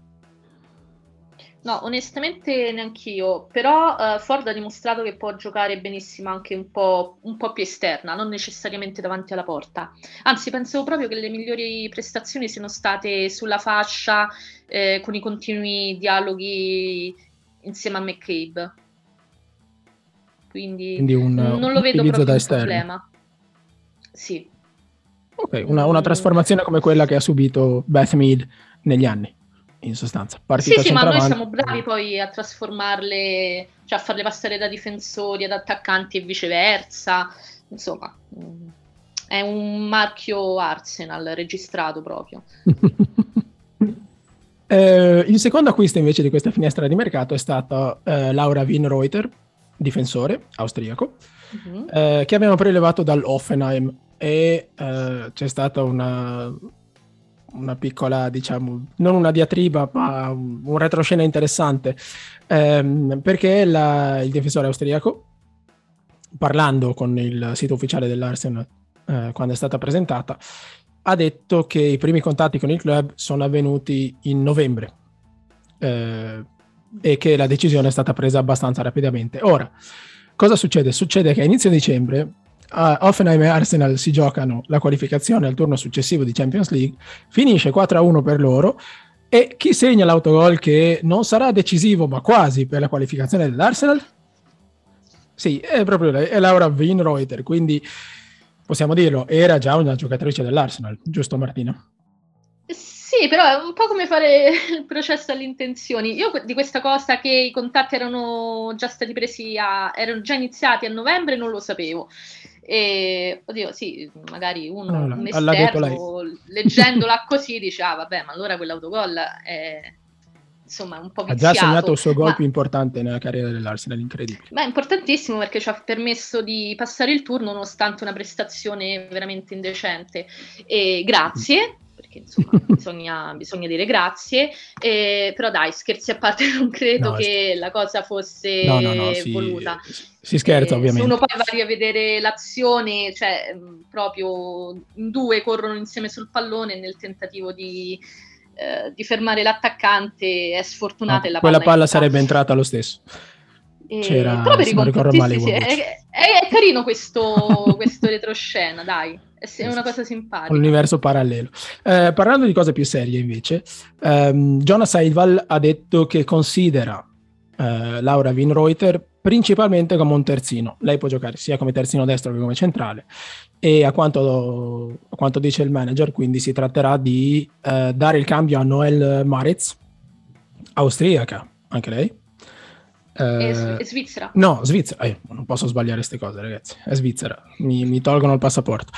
No, onestamente neanch'io, però Foord ha dimostrato che può giocare benissimo anche un po' più esterna, non necessariamente davanti alla porta. Anzi, pensavo proprio che le migliori prestazioni siano state sulla fascia, con i continui dialoghi insieme a McCabe. quindi non lo vedo proprio un problema. Sì. Ok, una trasformazione come quella che ha subito Beth Mead negli anni, in sostanza. Partita sì, ma noi siamo bravi poi a trasformarle, cioè a farle passare da difensori ad attaccanti e viceversa, insomma è un marchio Arsenal registrato proprio. Il secondo acquisto invece di questa finestra di mercato è stata Laura Wienroither, difensore austriaco, che abbiamo prelevato dall'Hoffenheim, e c'è stata una piccola, diciamo, non una diatriba, ma un retroscena interessante, perché il difensore austriaco, parlando con il sito ufficiale dell'Arsenal quando è stata presentata, ha detto che i primi contatti con il club sono avvenuti in novembre e che la decisione è stata presa abbastanza rapidamente. Ora, cosa succede? Succede che a inizio dicembre Hoffenheim e Arsenal si giocano la qualificazione al turno successivo di Champions League, finisce 4-1 per loro, e chi segna l'autogol che non sarà decisivo ma quasi per la qualificazione dell'Arsenal? Sì, è proprio lei, è Laura Wienroither, quindi possiamo dirlo, era già una giocatrice dell'Arsenal, giusto Martina? Sì, però è un po' come fare il processo alle intenzioni. Io di questa cosa che i contatti erano già stati presi, erano già iniziati a novembre, non lo sapevo. E, oddio, sì, magari un esterno leggendola così dice, vabbè, ma allora quell'autogol è... insomma un po' viziato. Ha già segnato il suo gol più importante nella carriera dell'Arsenal, incredibile. Ma è importantissimo perché ci ha permesso di passare il turno nonostante una prestazione veramente indecente. E grazie, perché insomma bisogna dire grazie, però dai, scherzi a parte, non credo che la cosa fosse voluta. Si scherza, ovviamente. Se uno poi va a rivedere l'azione, cioè proprio in due corrono insieme sul pallone nel tentativo di fermare l'attaccante, è sfortunata e la palla sarebbe entrata lo stesso. Però per è carino questo retroscena, dai, è una cosa simpatica, un universo parallelo. Parlando di cose più serie invece, Jonas Eidevall ha detto che considera Laura Wienroither principalmente come un terzino. Lei può giocare sia come terzino destro che come centrale, e a quanto dice il manager, quindi si tratterà di dare il cambio a Noelle Maritz, austriaca anche lei, è svizzera. No, svizzera, non posso sbagliare queste cose ragazzi, è svizzera, mi tolgono il passaporto,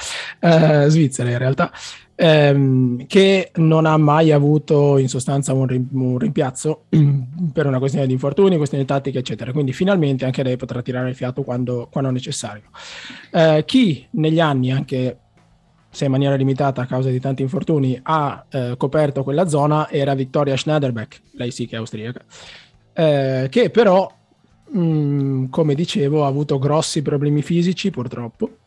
svizzera in realtà, che non ha mai avuto in sostanza un rimpiazzo per una questione di infortuni, questioni tattiche eccetera, quindi finalmente anche lei potrà tirare il fiato quando necessario. Chi negli anni, anche se in maniera limitata a causa di tanti infortuni, ha coperto quella zona era Victoria Schnaderbeck, lei sì che è austriaca, che però come dicevo ha avuto grossi problemi fisici purtroppo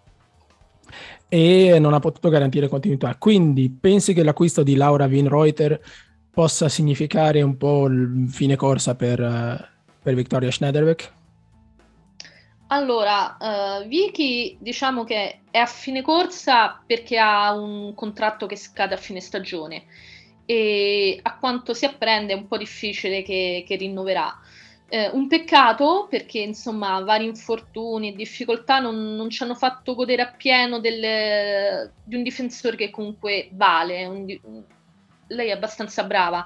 e non ha potuto garantire continuità. Quindi pensi che l'acquisto di Laura Wienroither possa significare un po' il fine corsa per Victoria Schnaderbeck? Allora, Vicky diciamo che è a fine corsa perché ha un contratto che scade a fine stagione e a quanto si apprende è un po' difficile che rinnoverà. Un peccato perché insomma vari infortuni e difficoltà non ci hanno fatto godere appieno di un difensore che comunque vale, lei è abbastanza brava,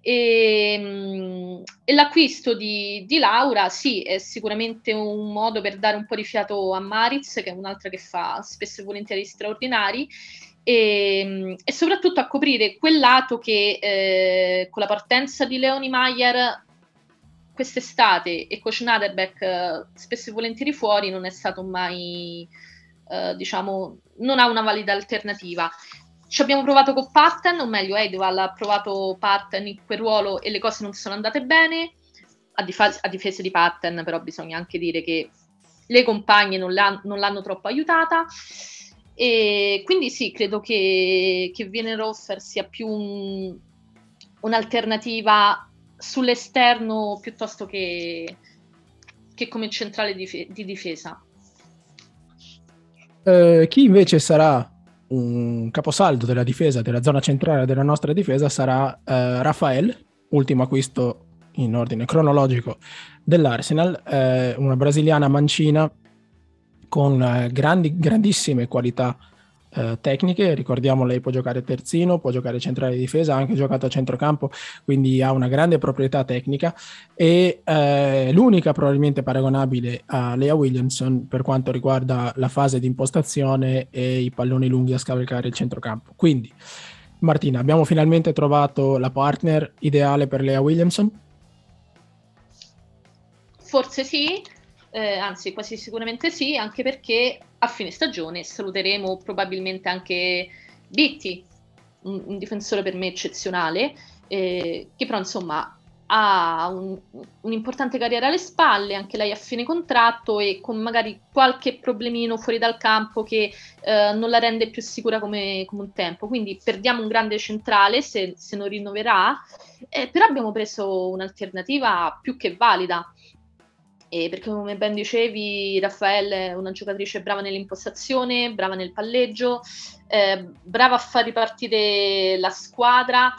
e l'acquisto di Laura sì è sicuramente un modo per dare un po' di fiato a Maritz, che è un'altra che fa spesso e volentieri straordinari, e soprattutto a coprire quel lato che con la partenza di Leonie Maier quest'estate e con Schnaderbeck spesso e volentieri fuori non è stato mai non ha una valida alternativa. Ci abbiamo provato con Patton, o meglio Eidevall ha provato Patton in quel ruolo e le cose non sono andate bene. A difesa di Patton però bisogna anche dire che le compagne non l'hanno troppo aiutata, e quindi sì, credo che Wienroither sia più un'alternativa sull'esterno piuttosto che come centrale di difesa. Chi invece sarà un caposaldo della difesa, della zona centrale della nostra difesa, sarà Rafael, ultimo acquisto in ordine cronologico dell'Arsenal, una brasiliana mancina con grandissime qualità tecniche. Ricordiamo, lei può giocare terzino, può giocare centrale di difesa, ha anche giocato a centrocampo, quindi ha una grande proprietà tecnica, e l'unica probabilmente paragonabile a Leah Williamson per quanto riguarda la fase di impostazione e i palloni lunghi a scavalcare il centrocampo. Quindi Martina, abbiamo finalmente trovato la partner ideale per Leah Williamson? Forse sì. Anzi, quasi sicuramente sì, anche perché a fine stagione saluteremo probabilmente anche Bitti, un difensore per me eccezionale, che però insomma ha un'importante carriera alle spalle, anche lei a fine contratto e con magari qualche problemino fuori dal campo che non la rende più sicura come un tempo, quindi perdiamo un grande centrale se non rinnoverà, però abbiamo preso un'alternativa più che valida. Perché come ben dicevi, Rafaelle è una giocatrice brava nell'impostazione, brava nel palleggio, brava a far ripartire la squadra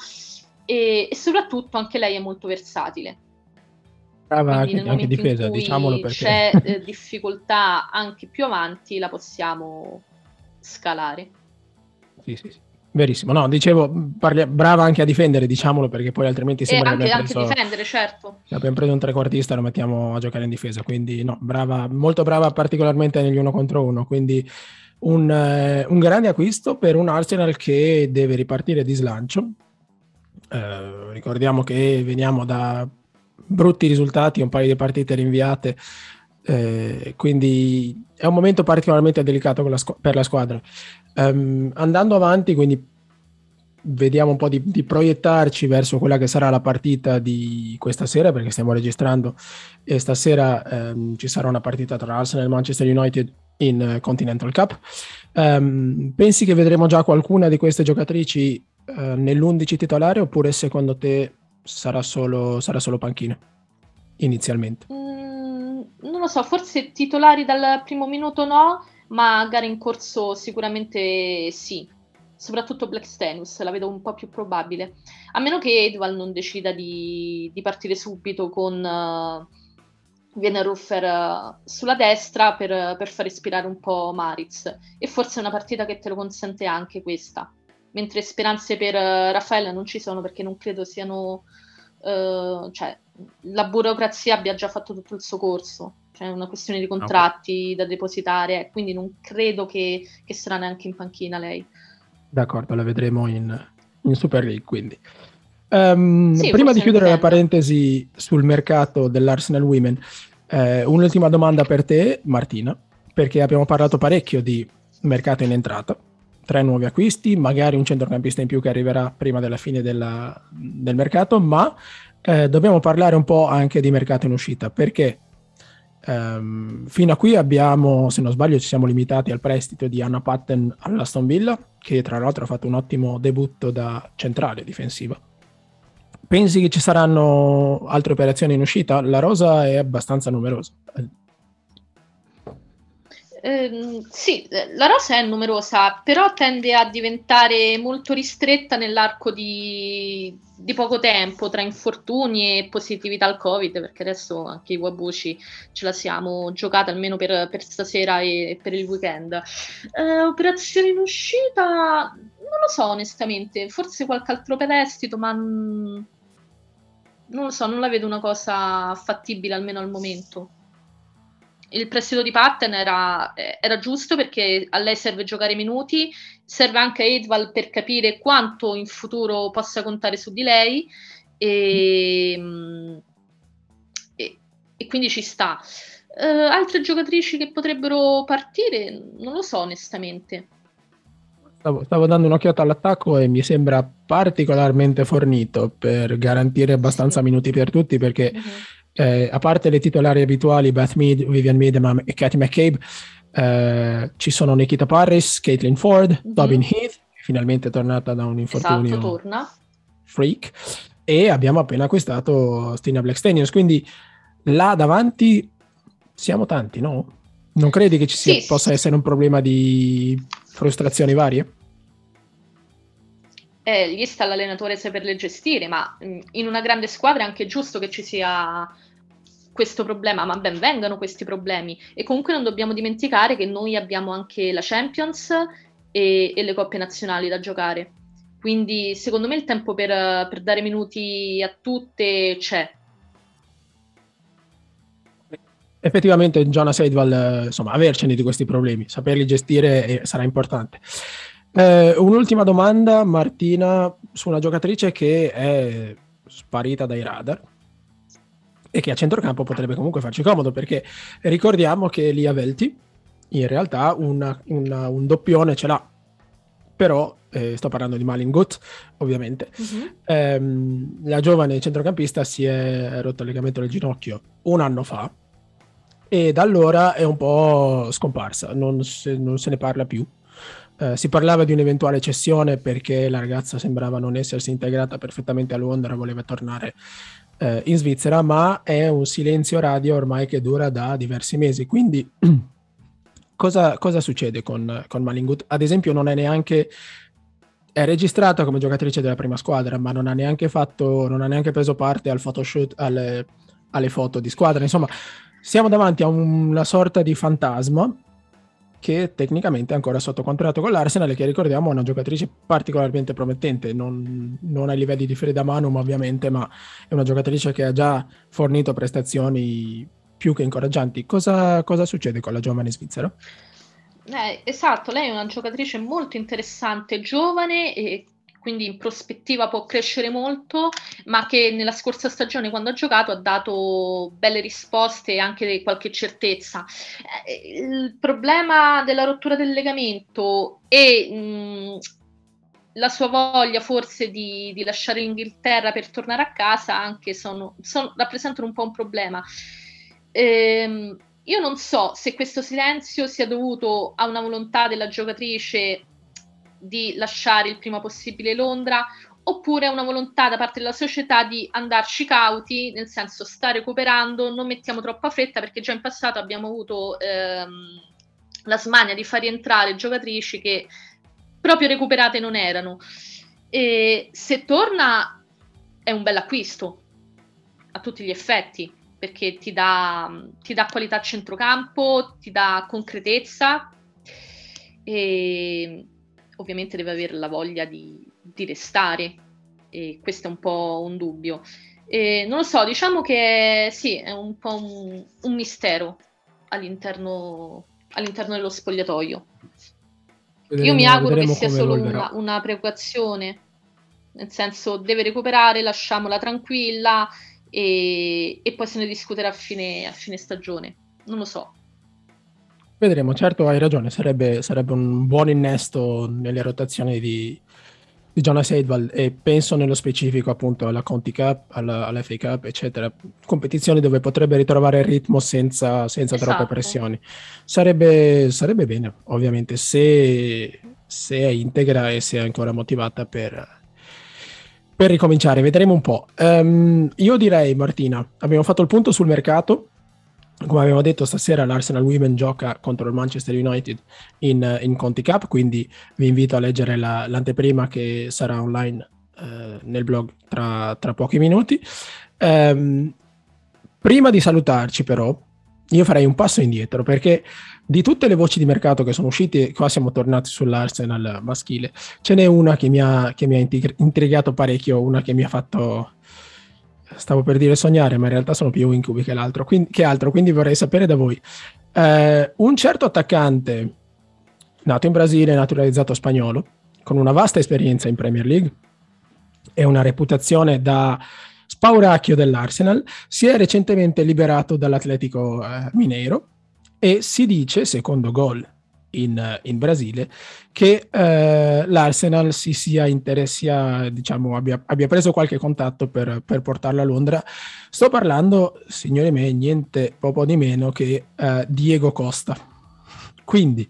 e soprattutto anche lei è molto versatile. Brava anche di difesa, diciamolo, perché c'è difficoltà anche più avanti, la possiamo scalare. Sì. Verissimo, no, dicevo, brava anche a difendere, diciamolo, perché poi altrimenti sembra anche difendere, certo. Abbiamo preso un trequartista e lo mettiamo a giocare in difesa, quindi no, brava, molto brava particolarmente negli 1 contro 1, quindi un grande acquisto per un Arsenal che deve ripartire di slancio. Ricordiamo che veniamo da brutti risultati, un paio di partite rinviate, quindi è un momento particolarmente delicato con per la squadra. Andando avanti, quindi vediamo un po' di proiettarci verso quella che sarà la partita di questa sera, perché stiamo registrando e stasera ci sarà una partita tra Arsenal e Manchester United in Continental Cup. Pensi che vedremo già qualcuna di queste giocatrici nell'11 titolare, oppure secondo te sarà solo panchina inizialmente? Non lo so, forse titolari dal primo minuto no, ma gare in corso sicuramente sì, soprattutto Blackstenius la vedo un po' più probabile, a meno che Eidevall non decida di partire subito con Wienroither sulla destra per far respirare un po' Maritz, e forse è una partita che te lo consente anche questa, mentre speranze per Raffaella non ci sono, perché non credo siano cioè la burocrazia abbia già fatto tutto il suo corso, cioè una questione di contratti da depositare, quindi non credo che sarà neanche in panchina lei. D'accordo, la vedremo in Super League, quindi. Sì, prima di chiudere la parentesi sul mercato dell'Arsenal Women, un'ultima domanda per te, Martina, perché abbiamo parlato parecchio di mercato in entrata, 3 nuovi acquisti, magari un centrocampista in più che arriverà prima della fine del mercato, ma dobbiamo parlare un po' anche di mercato in uscita, perché fino a qui abbiamo, se non sbaglio, ci siamo limitati al prestito di Anna Patton all'Aston Villa, che tra l'altro ha fatto un ottimo debutto da centrale difensiva. Pensi che ci saranno altre operazioni in uscita? La rosa è abbastanza numerosa. Sì, la rosa è numerosa, però tende a diventare molto ristretta nell'arco di poco tempo, tra infortuni e positività al Covid, perché adesso anche i Iwabuchi ce la siamo giocata almeno per stasera e per il weekend. Operazioni in uscita non lo so onestamente, forse qualche altro prestito, ma non lo so, non la vedo una cosa fattibile almeno al momento. Il prestito di Patton era giusto, perché a lei serve giocare minuti, serve anche a Eidevall per capire quanto in futuro possa contare su di lei, e quindi ci sta. Altre giocatrici che potrebbero partire non lo so onestamente. Stavo dando un'occhiata all'attacco e mi sembra particolarmente fornito per garantire abbastanza minuti per tutti, perché a parte le titolari abituali Beth Mead, Vivianne Miedema e Katie McCabe, ci sono Nikita Parris, Caitlin Foord, Robin Heath, finalmente tornata da un infortunio, esatto, torna. Freak, e abbiamo appena acquistato Stina Blackstenius, quindi là davanti siamo tanti, no? Non credi che ci sia, possa essere un problema di frustrazioni varie? gli sta l'allenatore saperle gestire, ma in una grande squadra è anche giusto che ci sia questo problema, ma ben vengano questi problemi. E comunque non dobbiamo dimenticare che noi abbiamo anche la Champions e le coppe nazionali da giocare, quindi secondo me il tempo per dare minuti a tutte c'è. Effettivamente Jonas Eidevall, insomma, avercene di questi problemi, saperli gestire sarà importante. Un'ultima domanda, Martina, su una giocatrice che è sparita dai radar e che a centrocampo potrebbe comunque farci comodo, perché ricordiamo che Lia Velti in realtà un doppione ce l'ha, però sto parlando di Malin Gut, ovviamente. Mm-hmm. La giovane centrocampista si è rotto il legamento del ginocchio un anno fa, e da allora è un po' scomparsa, non se ne parla più. Si parlava di un'eventuale cessione, perché la ragazza sembrava non essersi integrata perfettamente a Londra, voleva tornare in Svizzera, ma è un silenzio radio ormai che dura da diversi mesi. Quindi cosa succede con Malin Gut? Ad esempio non è neanche... è registrata come giocatrice della prima squadra, ma non ha neanche preso parte al photoshoot, alle foto di squadra. Insomma, siamo davanti a una sorta di fantasma che tecnicamente è ancora sotto contratto con l'Arsenal, che ricordiamo è una giocatrice particolarmente promettente, non ai livelli di Frida Manum ovviamente, ma è una giocatrice che ha già fornito prestazioni più che incoraggianti. Cosa succede con la giovane svizzera? Esatto, lei è una giocatrice molto interessante, giovane, e quindi in prospettiva può crescere molto, ma che nella scorsa stagione, quando ha giocato, ha dato belle risposte e anche qualche certezza. Il problema della rottura del legamento e la sua voglia forse di lasciare l'Inghilterra per tornare a casa anche rappresentano un po' un problema. Io non so se questo silenzio sia dovuto a una volontà della giocatrice di lasciare il prima possibile Londra, oppure una volontà da parte della società di andarci cauti, nel senso sta recuperando, non mettiamo troppa fretta, perché già in passato abbiamo avuto la smania di far rientrare giocatrici che proprio recuperate non erano. E se torna è un bel acquisto a tutti gli effetti, perché ti dà qualità a centrocampo, ti dà concretezza, e ovviamente deve avere la voglia di restare, e questo è un po' un dubbio. Non lo so, diciamo che sì, è un po' un mistero all'interno dello spogliatoio. Io mi auguro che sia solo una preoccupazione, nel senso deve recuperare, lasciamola tranquilla e poi se ne discuterà a fine stagione, non lo so. Vedremo, certo, hai ragione, sarebbe un buon innesto nelle rotazioni di Jonas Eidevall, e penso nello specifico appunto alla Conti Cup, alla FA Cup, eccetera, competizioni dove potrebbe ritrovare il ritmo senza esatto, troppe pressioni. Sarebbe bene, ovviamente, se è integra e se è ancora motivata per ricominciare. Vedremo un po'. Io direi, Martina, abbiamo fatto il punto sul mercato. Come abbiamo detto, stasera l'Arsenal Women gioca contro il Manchester United in Conti Cup, quindi vi invito a leggere l'anteprima che sarà online nel blog tra pochi minuti. Prima di salutarci però, io farei un passo indietro, perché di tutte le voci di mercato che sono uscite, qua siamo tornati sull'Arsenal maschile, ce n'è una che mi ha intrigato parecchio, una che mi ha fatto... stavo per dire sognare, ma in realtà sono più incubi che altro, quindi vorrei sapere da voi. Un certo attaccante nato in Brasile, naturalizzato spagnolo, con una vasta esperienza in Premier League e una reputazione da spauracchio dell'Arsenal, si è recentemente liberato dall'Atletico Mineiro, e si dice, secondo Gol in Brasile, che l'Arsenal abbia preso qualche contatto per portarlo a Londra. Sto parlando, signori miei, niente poco di meno che Diego Costa. Quindi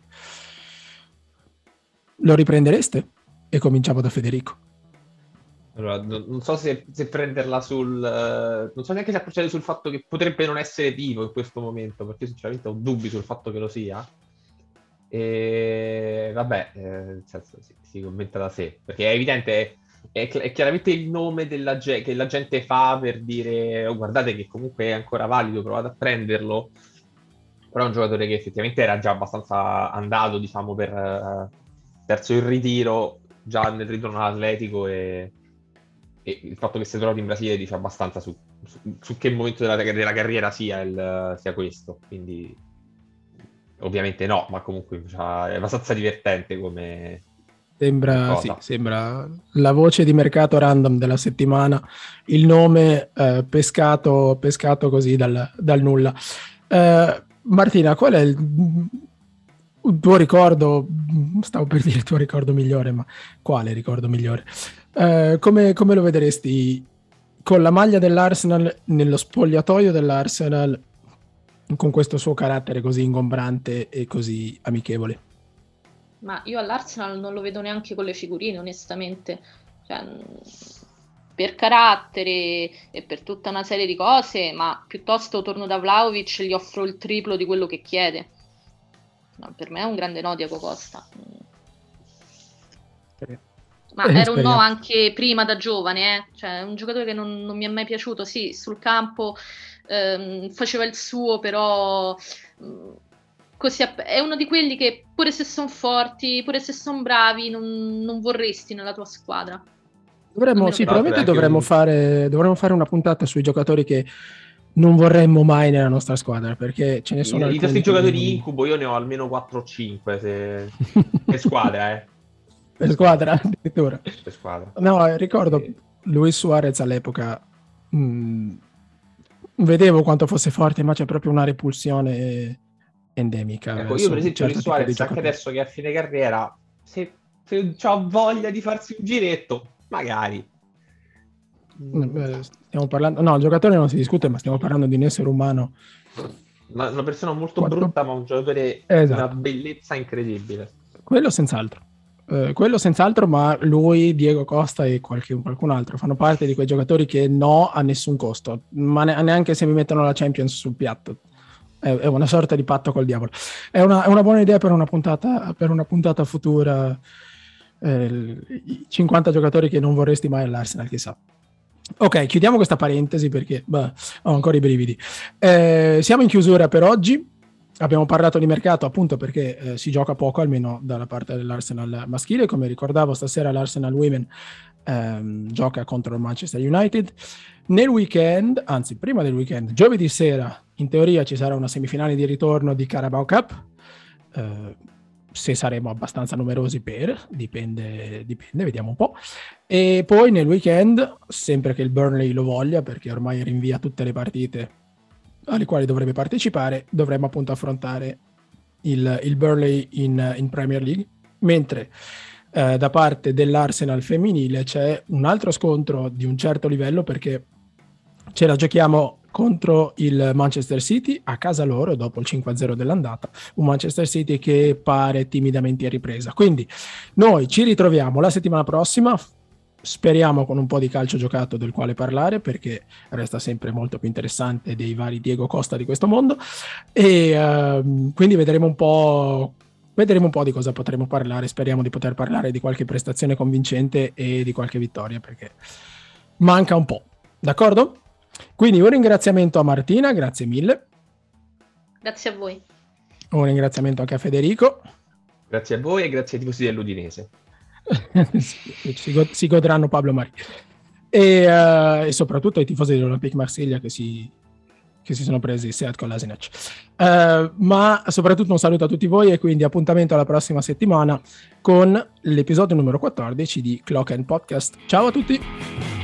lo riprendereste? E cominciamo da Federico. Allora, non so se prenderla non so neanche se approcciare sul fatto che potrebbe non essere vivo in questo momento, perché sinceramente ho dubbi sul fatto che lo sia. E vabbè, nel senso, si commenta da sé, perché è evidente è chiaramente il nome che la gente fa per dire oh, guardate che comunque è ancora valido, provate a prenderlo, però è un giocatore che effettivamente era già abbastanza andato, diciamo, per verso il ritiro, già nel ritorno all'Atletico, e il fatto che si è trovato in Brasile dice abbastanza su che momento della carriera sia questo, quindi ovviamente no, ma comunque cioè, è abbastanza divertente come sembra, sì, sembra la voce di mercato random della settimana, il nome pescato così dal nulla. Martina, qual è il tuo ricordo, stavo per dire il tuo ricordo migliore, ma quale ricordo migliore? Come lo vedresti con la maglia dell'Arsenal, nello spogliatoio dell'Arsenal, con questo suo carattere così ingombrante e così amichevole? Ma io all'Arsenal non lo vedo neanche con le figurine, onestamente, cioè, per carattere e per tutta una serie di cose, ma piuttosto torno da Vlahovic, gli offro il triplo di quello che chiede. No, per me è un grande no Diego Costa, ma era un no anche prima da giovane, cioè un giocatore che non mi è mai piaciuto, sì, sul campo faceva il suo, però così è uno di quelli che pure se sono forti, pure se sono bravi, non vorresti nella tua squadra. Dovremmo fare una puntata sui giocatori che non vorremmo mai nella nostra squadra, perché ce ne sono alcuni. I nostri giocatori incubo io ne ho almeno 4 o 5 per squadra, per squadra addirittura. Per squadra. No, ricordo Luis Suarez all'epoca, vedevo quanto fosse forte, ma c'è proprio una repulsione endemica. Ecco, io per esempio Luis Suarez, anche adesso che è a fine carriera, se ho voglia di farsi un giretto, magari. Stiamo parlando, no, il giocatore non si discute, ma stiamo parlando di un essere umano, una persona molto brutta, ma un giocatore, esatto, una bellezza incredibile. Quello senz'altro, ma lui, Diego Costa e qualcun altro fanno parte di quei giocatori che no a nessun costo, ma neanche se mi mettono la Champions sul piatto. È una sorta di patto col diavolo. È una buona idea per una puntata futura, i 50 giocatori che non vorresti mai all'Arsenal, chissà. Ok, chiudiamo questa parentesi perché ho ancora i brividi. Siamo in chiusura per oggi. Abbiamo parlato di mercato appunto perché si gioca poco, almeno dalla parte dell'Arsenal maschile. Come ricordavo, stasera l'Arsenal Women gioca contro il Manchester United. Nel weekend, anzi prima del weekend, giovedì sera, in teoria ci sarà una semifinale di ritorno di Carabao Cup. Se saremo abbastanza numerosi per, dipende, vediamo un po'. E poi nel weekend, sempre che il Burnley lo voglia, perché ormai rinvia tutte le partite alle quali dovrebbe partecipare, dovremmo appunto affrontare il Burnley in Premier League, mentre da parte dell'Arsenal femminile c'è un altro scontro di un certo livello, perché ce la giochiamo contro il Manchester City a casa loro dopo il 5-0 dell'andata, un Manchester City che pare timidamente in ripresa. Quindi noi ci ritroviamo la settimana prossima, speriamo con un po' di calcio giocato del quale parlare, perché resta sempre molto più interessante dei vari Diego Costa di questo mondo, e quindi vedremo un po' di cosa potremo parlare. Speriamo di poter parlare di qualche prestazione convincente e di qualche vittoria, perché manca un po', d'accordo? Quindi un ringraziamento a Martina, grazie mille. Grazie a voi. Un ringraziamento anche a Federico. Grazie a voi e grazie ai tifosi dell'Udinese. si godranno Pablo Mari. E soprattutto ai tifosi dell'Olympique Marsiglia che si sono presi Seat con l'Asinac. Ma soprattutto un saluto a tutti voi e quindi appuntamento alla prossima settimana con l'episodio numero 14 di Clock and Podcast. Ciao a tutti!